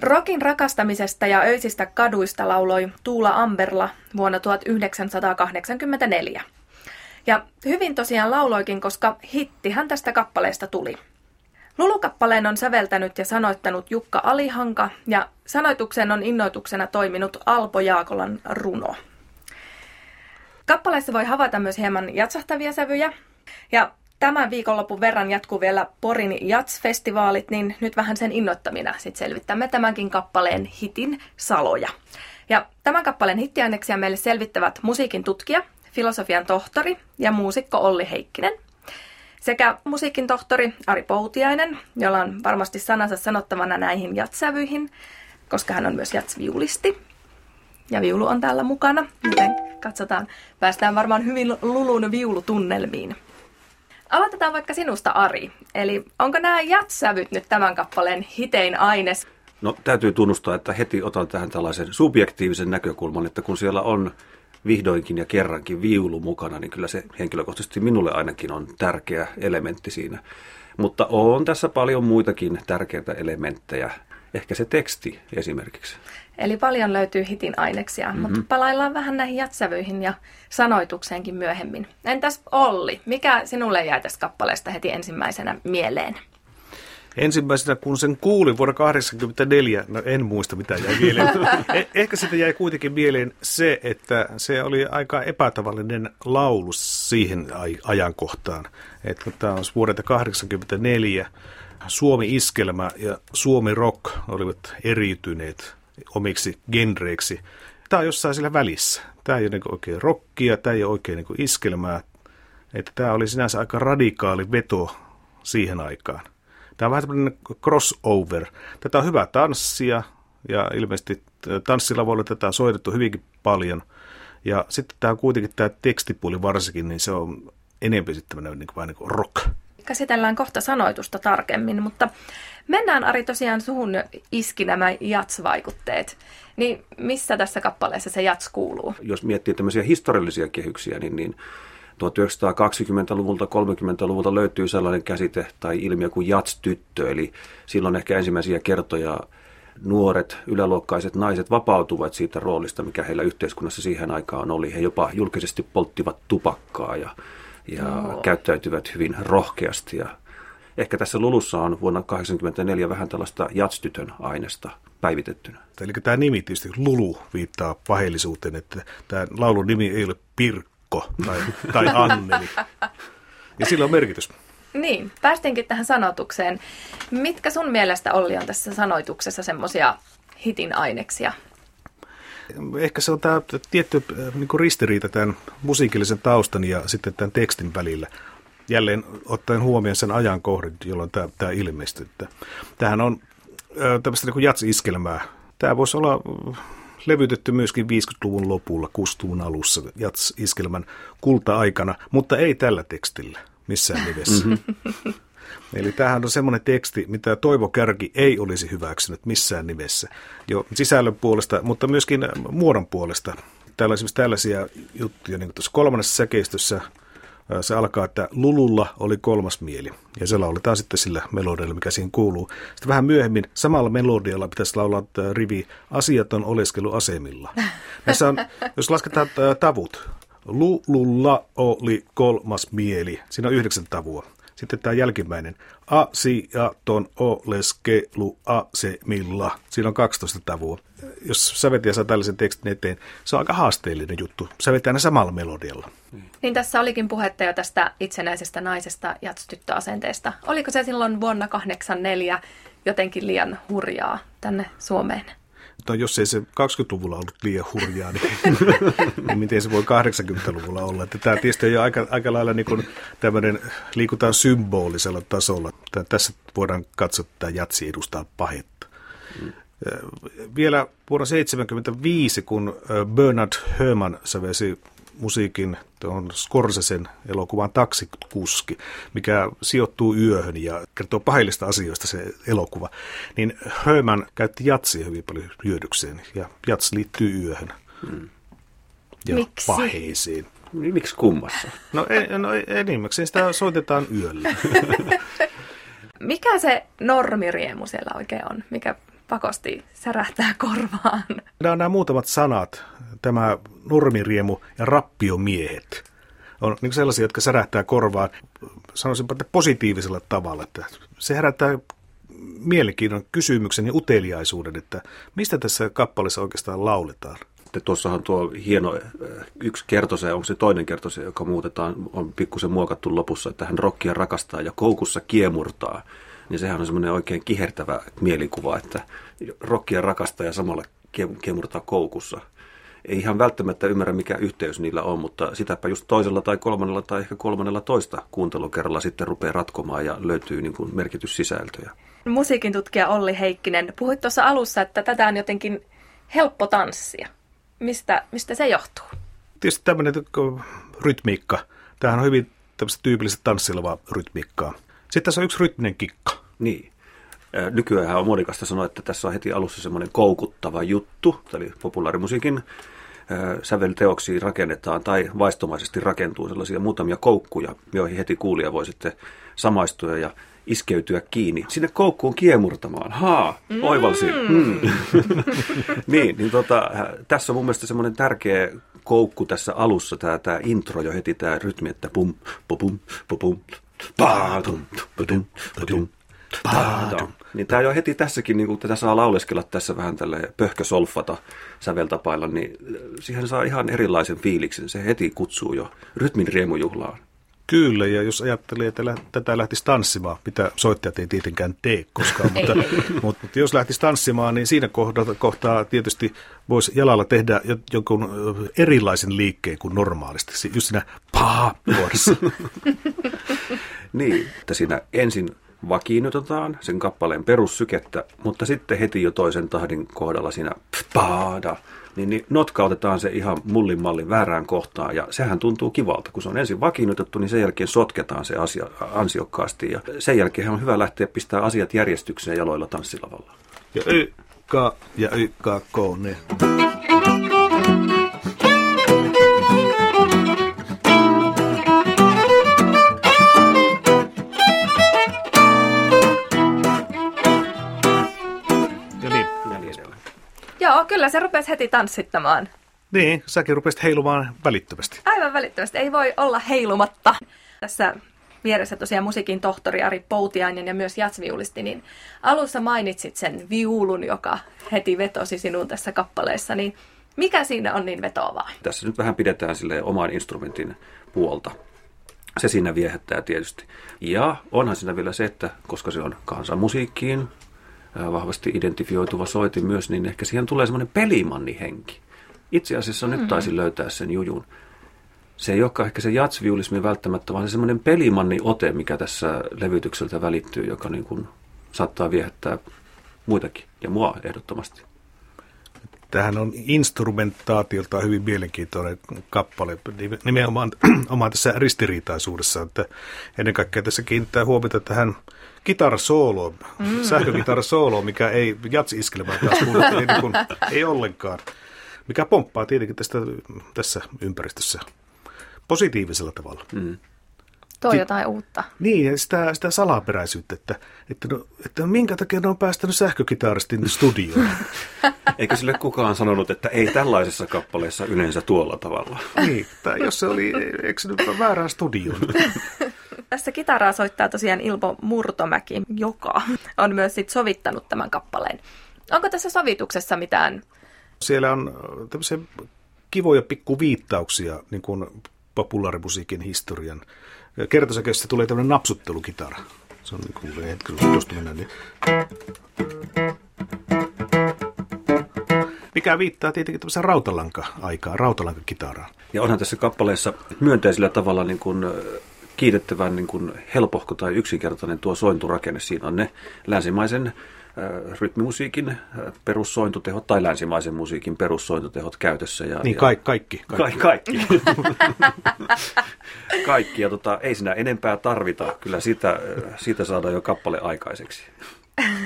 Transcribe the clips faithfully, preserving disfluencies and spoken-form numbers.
Rokin rakastamisesta ja öisistä kaduista lauloi Tuula Amberla vuonna tuhatyhdeksänsataakahdeksankymmentäneljä. Ja hyvin tosiaan lauloikin, koska hittihän tästä kappaleesta tuli. Lulu-kappaleen on säveltänyt ja sanoittanut Jukka Alihanka ja sanoitukseen on innoituksena toiminut Alpo Jaakolan runo. Kappaleessa voi havaita myös hieman jatsahtavia sävyjä. Ja tämän viikonlopun verran jatkuu vielä Porin Jazz-festivaalit, niin nyt vähän sen innoittamina sit selvittämme tämänkin kappaleen hitin saloja. Ja tämän kappaleen hittiaineksia meille selvittävät musiikin tutkija, filosofian tohtori ja muusikko Olli Heikkinen sekä musiikin tohtori Ari Poutiainen, jolla on varmasti sanansa sanottavana näihin jazz-sävyihin, koska hän on myös jazz-viulisti ja viulu on täällä mukana, joten katsotaan, päästään varmaan hyvin Lulun viulutunnelmiin. Aloitetaan vaikka sinusta, Ari. Eli onko nämä jazz-sävyt nyt tämän kappaleen hitein aines? No täytyy tunnustaa, että heti otan tähän tällaisen subjektiivisen näkökulman, että kun siellä on vihdoinkin ja kerrankin viulu mukana, niin kyllä se henkilökohtaisesti minulle ainakin on tärkeä elementti siinä. Mutta on tässä paljon muitakin tärkeitä elementtejä. Ehkä se teksti esimerkiksi. Eli paljon löytyy hitin aineksia, mm-hmm. mutta palaillaan vähän näihin jatsävyihin ja sanoitukseenkin myöhemmin. Entäs Olli, mikä sinulle jäi tästä kappaleesta heti ensimmäisenä mieleen? Ensimmäisenä, kun sen kuulin vuonna tuhatyhdeksänsataakahdeksankymmentäneljä, no en muista mitä jäi mieleen. Ehkä sitä jäi kuitenkin mieleen se, että se oli aika epätavallinen laulu siihen ajankohtaan. Että tämä on vuodelta tuhatyhdeksänsataakahdeksankymmentäneljä. Suomi-iskelmä ja suomi-rock olivat eriytyneet omiksi genreiksi. Tämä on jossain sillä välissä. Tämä ei ole oikein rockia, tämä ei ole oikein iskelmää. Että tämä oli sinänsä aika radikaali veto siihen aikaan. Tämä on vähän tämmöinen crossover. Tätä on hyvä tanssia ja ilmeisesti tanssilavoilla tätä on soitettu hyvinkin paljon. Ja sitten tämä on kuitenkin tämä tekstipuoli varsinkin, niin se on enemmän sitten tämmöinen vähän niin kuin rock. Käsitellään kohta sanoitusta tarkemmin, mutta mennään Ari tosiaan suhun iski nämä jats-vaikutteet. Niin missä tässä kappaleessa se jats kuuluu? Jos miettii tämmöisiä historiallisia kehyksiä, niin, niin tuhatyhdeksänsataakaksikymmentäluvulta, kolmekymmentäluvulta löytyy sellainen käsite tai ilmiö kuin jats-tyttö. Eli silloin ehkä ensimmäisiä kertoja nuoret, yläluokkaiset naiset vapautuvat siitä roolista, mikä heillä yhteiskunnassa siihen aikaan oli. He jopa julkisesti polttivat tupakkaa ja Ja Oho. käyttäytyvät hyvin rohkeasti. Ja ehkä tässä Lulussa on vuonna tuhatyhdeksänsataakahdeksankymmentäneljä vähän tällaista jatstytön aineesta päivitettynä. Eli tämä nimi tietysti Lulu viittaa paheellisuuteen, että tämä laulun nimi ei ole Pirkko tai, tai Anneli. Ja sillä on merkitys. Niin, päästiinkin tähän sanoitukseen. Mitkä sun mielestä, Olli, on tässä sanoituksessa semmoisia hitin aineksia? Ehkä se on tämä tietty niin kuin ristiriita tämän musiikillisen taustan ja sitten tämän tekstin välillä. Jälleen ottaen huomioon sen ajankohdin, jolloin tämä, tämä ilmestyy. Tämähän on tämmöistä niin kuin jats-iskelmää. Tämä voisi olla levytetty myöskin viidenkymmenenluvun lopulla, kuusikymmentäluvun alussa jats-iskelmän kulta-aikana, mutta ei tällä tekstillä missään nimessä. Mm-hmm. Eli tämähän on semmoinen teksti, mitä Toivo Kärki ei olisi hyväksynyt missään nimessä. Jo sisällön puolesta, mutta myöskin muodon puolesta. Täällä on esimerkiksi tällaisia juttuja, niin kuin tuossa kolmannessa säkeistössä se alkaa, että Lululla oli kolmas mieli. Ja se lauletaan sitten sillä melodialla, mikä siihen kuuluu. Sitten vähän myöhemmin samalla melodialla pitäisi laulaa rivi asiaton oleskelu asemilla. Näissä on, jos lasketaan tavut, Lululla oli kolmas mieli. Siinä on yhdeksän tavua. Sitten tämä jälkimmäinen, asiaton oleskelu asemilla. Siinä on kaksitoista tavua. Jos säveltäjä saa tällaisen tekstin eteen, se on aika haasteellinen juttu. Säveltää aina samalla melodialla. Niin tässä olikin puhetta jo tästä itsenäisestä naisesta jatstyttöasenteesta. Oliko se silloin vuonna tuhatyhdeksänsataakahdeksankymmentäneljä jotenkin liian hurjaa tänne Suomeen? No jos ei se kaksikymmentäluvulla ollut liian hurjaa, niin, niin miten se voi kahdeksankymmentäluvulla olla? Että tämä tietysti on jo aika, aika lailla niin kuin tämmöinen, liikutaan symbolisella tasolla. Tää, tässä voidaan katsoa, että tämä jatsi edustaa pahetta. Mm. Vielä vuonna tuhatyhdeksänsataaseitsemänkymmentäviisi, kun Bernard Hoem sävesi musiikin tuon Scorsesen elokuvan Taksikuski, mikä sijoittuu yöhön ja kertoo pahillista asioista se elokuva, niin Herrmann käytti jatsia hyvin paljon hyödykseen ja jats liittyy yöhön hmm. ja Miksi? paheisiin. Miksi kummassa? No, en, no enimmäkseen sitä soitetaan yöllä. Mikä se normiriemu siellä oikein on? Mikä pakosti särähtää korvaan. Nämä on nämä muutamat sanat, tämä nurmiriemu ja rappiomiehet, on niin sellaisia, jotka särähtää korvaan, sanoisinpa, että positiivisella tavalla. Että se herättää mielenkiinnon, kysymyksen ja uteliaisuuden, että mistä tässä kappaleessa oikeastaan lauletaan. Tuossahan tuo hieno yksi kertose, onko se toinen kertose, joka muutetaan, on pikkusen muokattu lopussa, että hän rockia rakastaa ja koukussa kiemurtaa. Niin sehän on semmoinen oikein kihertävä mielikuva, että rockia rakastaa ja samalla kiemurtaa koukussa. Ei ihan välttämättä ymmärrä, mikä yhteys niillä on, mutta sitäpä just toisella tai kolmannella tai ehkä kolmannella toista kuuntelukerralla sitten rupeaa ratkomaan ja löytyy niin kuin merkityssisältöjä. Musiikin tutkija Olli Heikkinen, puhuit tuossa alussa, että tätä on jotenkin helppo tanssia. Mistä, mistä se johtuu? Tietysti tämmöinen rytmiikka. Tämähän on hyvin tämmöistä tyypillistä tanssilevaa rytmiikkaa. Sitten tässä on yksi rytminen kikka. Niin. Nykyään on monikasta sanoa, että tässä on heti alussa semmoinen koukuttava juttu, eli populaarimusiikin sävelteoksiin rakennetaan tai vaistomaisesti rakentuu sellaisia muutamia koukkuja, joihin heti kuulija voi sitten samaistua ja iskeytyä kiinni. Sinne koukkuun kiemurtamaan. Haa, mm. oivalsin. Mm. niin, niin tota, tässä on mun mielestä semmoinen tärkeä koukku tässä alussa, tämä, tämä intro jo heti, tämä rytmi, että pum, pum, pum, pum, paa, tum, tum, tum. Niin tämä jo heti tässäkin, niin kun tätä saa lauleskella tässä vähän tälle pöhkösolfata säveltapailla, niin siihen saa ihan erilaisen fiiliksen. Se heti kutsuu jo rytmin riemujuhlaan. Kyllä, ja jos ajattelee, että tätä lähtisi tanssimaan, mitä soittajat ei tietenkään tee koskaan, mutta, mutta, mutta jos lähtisi tanssimaan, niin siinä kohtaa, kohtaa tietysti voisi jalalla tehdä jonkun erilaisen liikkeen kuin normaalisti, just siinä paa-vuodessa. niin, että siinä ensin vakiinnutetaan sen kappaleen perussykettä, mutta sitten heti jo toisen tahdin kohdalla siinä paada, niin, niin notkautetaan se ihan mullin mallin väärään kohtaan ja sehän tuntuu kivalta. Kun se on ensin vakiinnutettu, niin sen jälkeen sotketaan se asia ansiokkaasti ja sen jälkeen on hyvä lähteä pistää asiat järjestykseen jaloilla tanssilavalla. Ja ykka ja ykka kone. Joo, kyllä se rupesi heti tanssittamaan. Niin, säkin rupesit heilumaan välittömästi. Aivan välittömästi, ei voi olla heilumatta. Tässä vieressä tosiaan musiikin tohtori Ari Poutiainen ja myös jazzviulisti, niin alussa mainitsit sen viulun, joka heti vetosi sinuun tässä kappaleessa, niin mikä siinä on niin vetoavaa? Tässä nyt vähän pidetään silleen oman instrumentin puolta. Se siinä viehättää tietysti. Ja onhan siinä vielä se, että koska se on kansanmusiikkiin vahvasti identifioituva soitin myös, niin ehkä siihen tulee semmoinen pelimannihenki. Itse asiassa mm-hmm. nyt taisin löytää sen jujun. Se ei olekaan ehkä se jazzviulismi välttämättä, vaan se semmoinen pelimanniote, mikä tässä levytykseltä välittyy, joka niin kuin saattaa viehättää muitakin ja mua ehdottomasti. Tämähän on instrumentaatioltaan hyvin mielenkiintoinen kappale, nimenomaan omaa tässä ristiriitaisuudessa, että ennen kaikkea tässä kiinnittää huomiota tähän kitarsooloon, mm. sähkökitarsooloon, mikä ei jazz-iskelemään taas kuuluu, niin kuin, ei ollenkaan, mikä pomppaa tietenkin tästä, tässä ympäristössä positiivisella tavalla. Mm. Tuo jotain uutta. Niin, ja sitä, sitä salaperäisyyttä, että, että, no, että minkä takia ne on päästänyt sähkökitaristin studioon. Eikö sille kukaan sanonut, että ei tällaisessa kappaleessa yleensä tuolla tavalla? Niin, tai jos se oli, eikö se nyt väärää studioon? Tässä kitaraa soittaa tosiaan Ilmo Murtomäki, joka on myös sit sovittanut tämän kappaleen. Onko tässä sovituksessa mitään? Siellä on tämmöisiä kivoja pikkuviittauksia, niin kuin populaarimusiikin historian. Kertosäkeessä tulee tämmöinen napsuttelukitara. Se on niin kuin hetkellä, tuosta mennään. Niin. Mikä viittaa tietenkin tämmöiseen rautalanka-aikaan, rautalankakitaaraan. Ja onhan tässä kappaleessa myönteisellä tavalla niin kuin kiitettävän niin kuin helpohko tai yksinkertainen tuo sointurakenne. Siinä on ne länsimaisen rytmimusiikin perussointutehot tai länsimaisen musiikin perussointutehot käytössä. Ja, niin ka- kaikki. Kaikki. Kaikki. kaikki. Ja tota, ei siinä enempää tarvita. Kyllä sitä, siitä saadaan jo kappale aikaiseksi.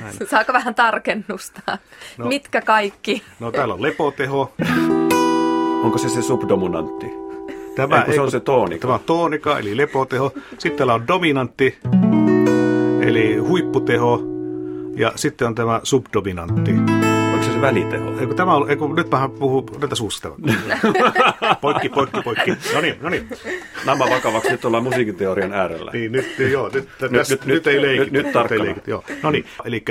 Näin. Saako vähän tarkennusta? No, mitkä kaikki? No täällä on lepoteho. Onko se se subdominantti? Tämä ei, se on se toonika. Tämä on toonika eli lepoteho. Sitten täällä on dominantti eli huipputeho. Ja sitten on tämä subdominantti. Onko se se väliteho? Eiku, tämä on, eiku, nyt mä puhun, näitä suusta. Poikki, poikki, poikki. No niin, no niin. Nämä vakavaksi, nyt ollaan musiikinteorian äärellä. Niin, nyt, joo, nyt, nyt, täs, nyt, nyt ei leikitä. Nyt, nyt tarkkana. Leikit, joo. No niin, eli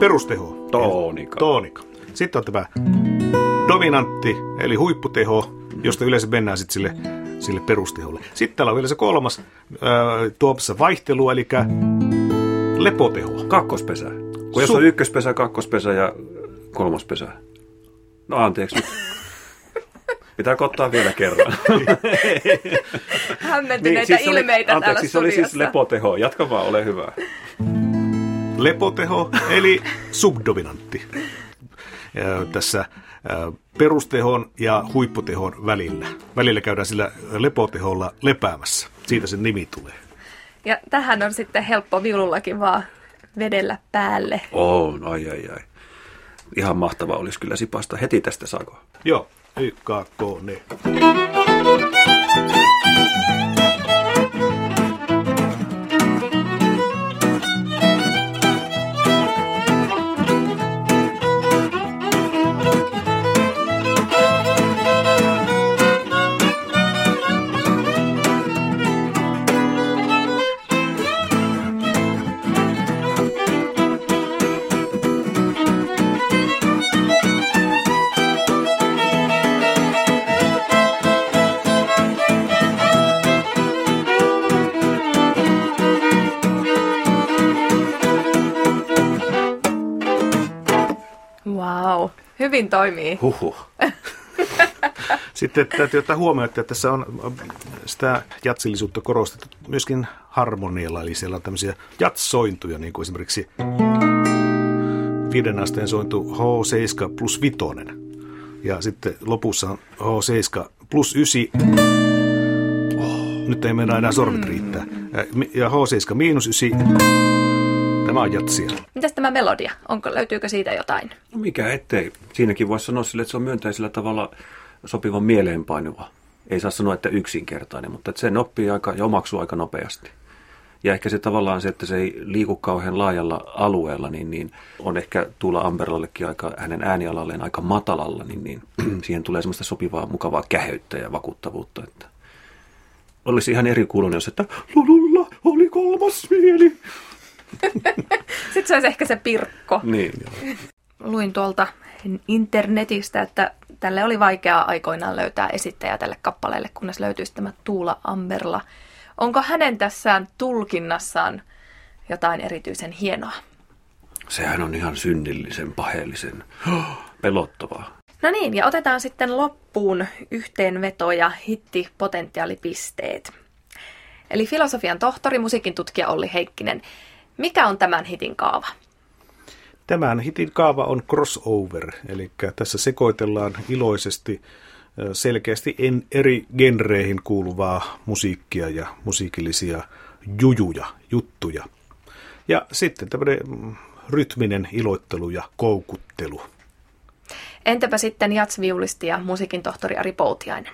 perusteho. Toonika. Toonika. Sitten on tämä dominantti, eli huipputeho, josta yleensä mennään sitten sille, sille perusteholle. Sitten täällä on vielä se kolmas tuomassa vaihtelua, eli lepoteho. Kakkospesä. Kun jos on ykköspesä, kakkospesä ja kolmospesä. No anteeksi nyt. Pitääkö ottaa vielä kerran? Hämmentyneitä niin, siis ilmeitä oli, anteeksi, täällä studiossa. Anteeksi, se oli siis lepoteho. Jatka vaan, ole hyvä. Lepoteho, eli subdominantti. Tässä perustehon ja huipputehon välillä. Välillä käydään sillä lepoteholla lepäämässä. Siitä sen nimi tulee. Ja tähän on sitten helppo viulullakin vaan vedellä päälle. Oh, ai, ai, ai. Ihan mahtavaa olisi kyllä sipasta. Heti tästä saako? Joo. Y K K N Hyvin toimii. Huhhuh. Sitten täytyy ottaa huomioon, että tässä on sitä jatsillisuutta korostettu myöskin harmonialla, eli siellä on tämmöisiä jatsointuja, niin kuin esimerkiksi viiden asteen sointu H seitsemän plus viisi, ja sitten lopussa on H seitsemän plus yhdeksän, oh, nyt ei mennä enää sormet riittää, ja H seitsemän miinus yhdeksän. Tämä on jatsia. Mitäs tämä melodia? Onko, löytyykö siitä jotain? No mikä ettei. Siinäkin voisi sanoa sille, että se on myönteisellä tavalla sopivan mieleenpainuva. Ei saa sanoa, että yksinkertainen, mutta että sen oppii aika ja omaksuu aika nopeasti. Ja ehkä se tavallaan se, että se ei liiku kauhean laajalla alueella, niin, niin on ehkä Tuula Amberlallekin aika, hänen äänialalleen aika matalalla, niin, niin siihen tulee semmoista sopivaa, mukavaa käheyttä ja vakuuttavuutta. Että olisi ihan eri kuulon, jos että Lululla oli kolmas mieli. Sitten se olisi ehkä se Pirkko. Niin, joo. Luin tuolta internetistä, että tälle oli vaikeaa aikoinaan löytää esittäjää tälle kappaleelle, kunnes löytyisi tämä Tuula Amberla. Onko hänen tässään tulkinnassaan jotain erityisen hienoa? Sehän on ihan synnillisen, paheellisen, pelottavaa. No niin, ja otetaan sitten loppuun yhteenveto ja hittipotentiaalipisteet. Eli filosofian tohtori, musiikin tutkija Olli Heikkinen. Mikä on tämän hitin kaava? Tämän hitin kaava on crossover, eli tässä sekoitellaan iloisesti selkeästi eri genreihin kuuluvaa musiikkia ja musiikillisia jujuja, juttuja. Ja sitten tämmöinen rytminen iloittelu ja koukuttelu. Entäpä sitten jazzviulisti ja musiikin tohtori Ari Poutiainen?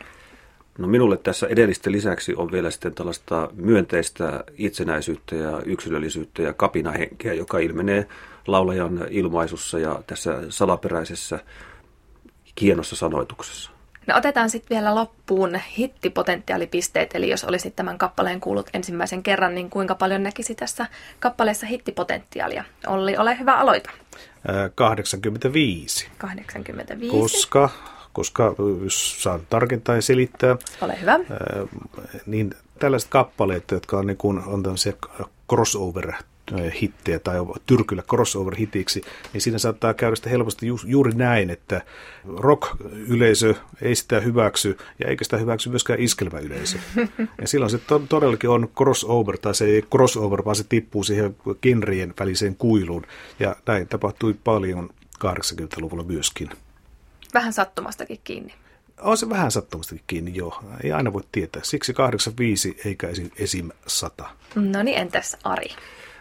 No minulle tässä edellisten lisäksi on vielä sitten tällaista myönteistä itsenäisyyttä ja yksilöllisyyttä ja kapinahenkeä, joka ilmenee laulajan ilmaisussa ja tässä salaperäisessä hienossa sanoituksessa. No otetaan sitten vielä loppuun hittipotentiaalipisteet, eli jos olisit tämän kappaleen kuullut ensimmäisen kerran, niin kuinka paljon näkisi tässä kappaleessa hittipotentiaalia? Olli, ole hyvä, aloita. kahdeksankymmentäviisi. kahdeksankymmentäviisi. Koska... Koska jos saan tarkentaa ja selittää, ole hyvä. Niin tällaiset kappaleet, jotka on, niin kuin, on tämmöisiä crossover-hittejä tai tyrkyllä crossover-hitiksi, niin siinä saattaa käydä sitä helposti ju- juuri näin, että rock-yleisö ei sitä hyväksy ja eikä sitä hyväksy myöskään iskelmäyleisö. Ja silloin se to- todellakin on crossover, tai se ei crossover, vaan se tippuu siihen genrien väliseen kuiluun. Ja näin tapahtui paljon kahdeksankymmentäluvulla myöskin. Vähän sattumastakin kiinni. On se vähän sattumastakin kiinni, joo. Ei aina voi tietää. Siksi kahdeksankymmentäviisi eikä esim. sata. No niin, entäs Ari?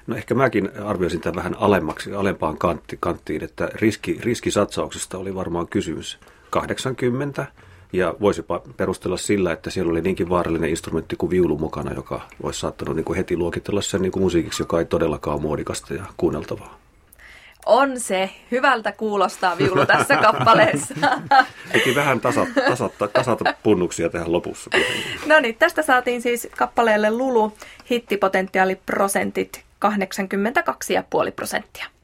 No ehkä mäkin arvioisin tämän vähän alemmaksi, alempaan kantti, kanttiin, että riski, riskisatsauksesta oli varmaan kysymys kahdeksankymmentä. Ja voisi perustella sillä, että siellä oli niinkin vaarallinen instrumentti kuin viulu mukana, joka olisi saattanut niin kuin heti luokitella sen niin kuin musiikiksi, joka ei todellakaan ole muodikasta ja kuunneltavaa. On se. Hyvältä kuulostaa viulu tässä kappaleessa. Piti vähän tasata, tasata, tasata punnuksia tähän lopussa. No niin, tästä saatiin siis kappaleelle Lulu hittipotentiaaliprosentit kahdeksankymmentäkaksi pilkku viisi prosenttia.